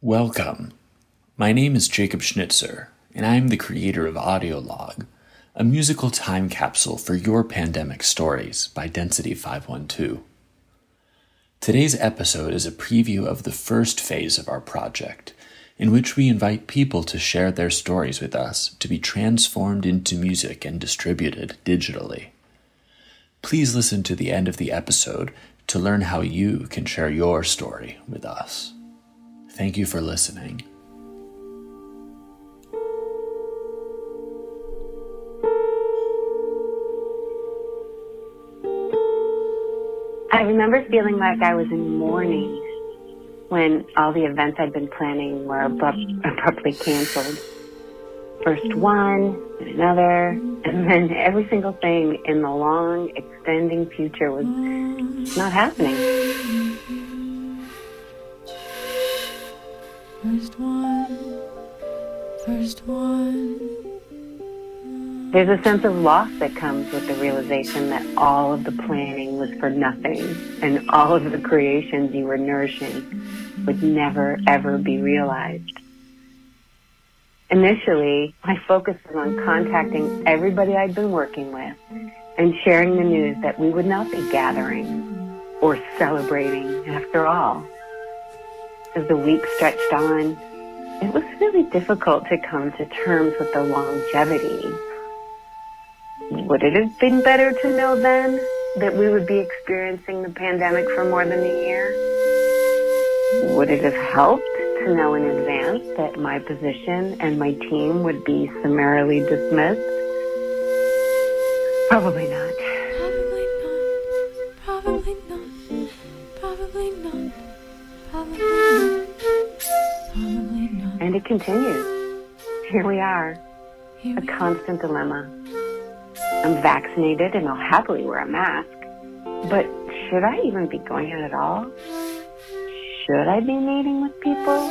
Welcome. My name is Jacob Schnitzer, and I am the creator of AudioLog, a musical time capsule for your pandemic stories by Density 512. Today's episode is a preview of the first phase of our project, in which we invite people to share their stories with us to be transformed into music and distributed digitally. Please listen to the end of the episode to learn how you can share your story with us. Thank you for listening. I remember feeling like I was in mourning when all the events I'd been planning were abruptly canceled. First one, then another, and then every single thing in the long, extending future was not happening. First one. There's a sense of loss that comes with the realization that all of the planning was for nothing, and all of the creations you were nourishing would never, ever be realized. Initially, my focus was on contacting everybody I'd been working with and sharing the news that we would not be gathering or celebrating after all. As the week stretched on, it was really difficult to come to terms with the longevity. Would it have been better to know then that we would be experiencing the pandemic for more than a year? Would it have helped to know in advance that my position and my team would be summarily dismissed? Probably not. And it continues. Here we are, a constant dilemma. I'm vaccinated and I'll happily wear a mask, but should I even be going out at all? Should I be meeting with people?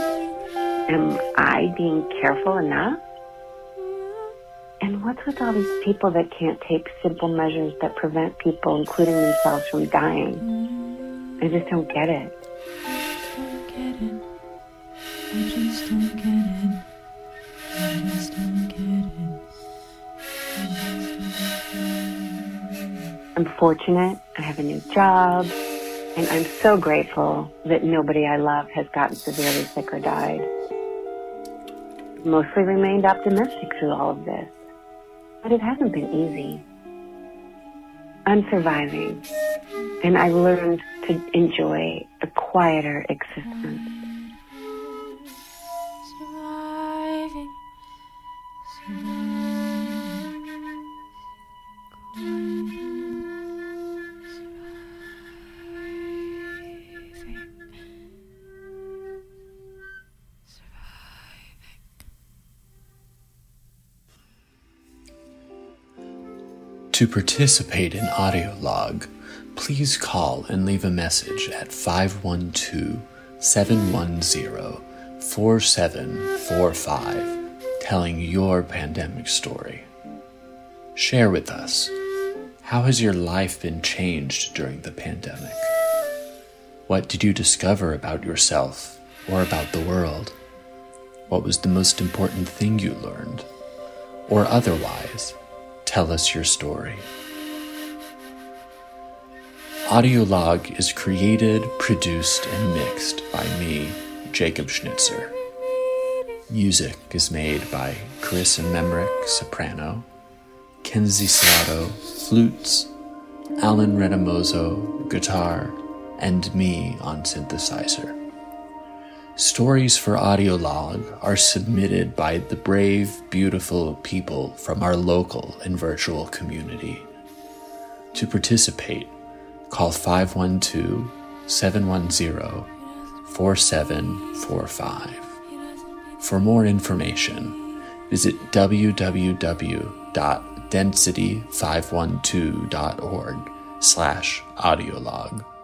Am I being careful enough? And what's with all these people that can't take simple measures that prevent people, including themselves, from dying? I just don't get it. I'm fortunate. I have a new job, and I'm so grateful that nobody I love has gotten severely sick or died. Mostly remained optimistic through all of this, but it hasn't been easy. I'm surviving, and I learned to enjoy a quieter existence. To participate in AudioLog, please call and leave a message at 512-710-4745 telling your pandemic story. Share with us, how has your life been changed during the pandemic? What did you discover about yourself or about the world? What was the most important thing you learned? Or otherwise, tell us your story. AudioLog is created, produced, and mixed by me, Jacob Schnitzer. Music is made by Chris and Memrick, soprano, Kenzie Salato, flutes, Alan Renamozo, guitar, and me on synthesizer. Stories for AudioLog are submitted by the brave, beautiful people from our local and virtual community. To participate, call 512-710-4745. For more information, visit www.density512.org/audiolog.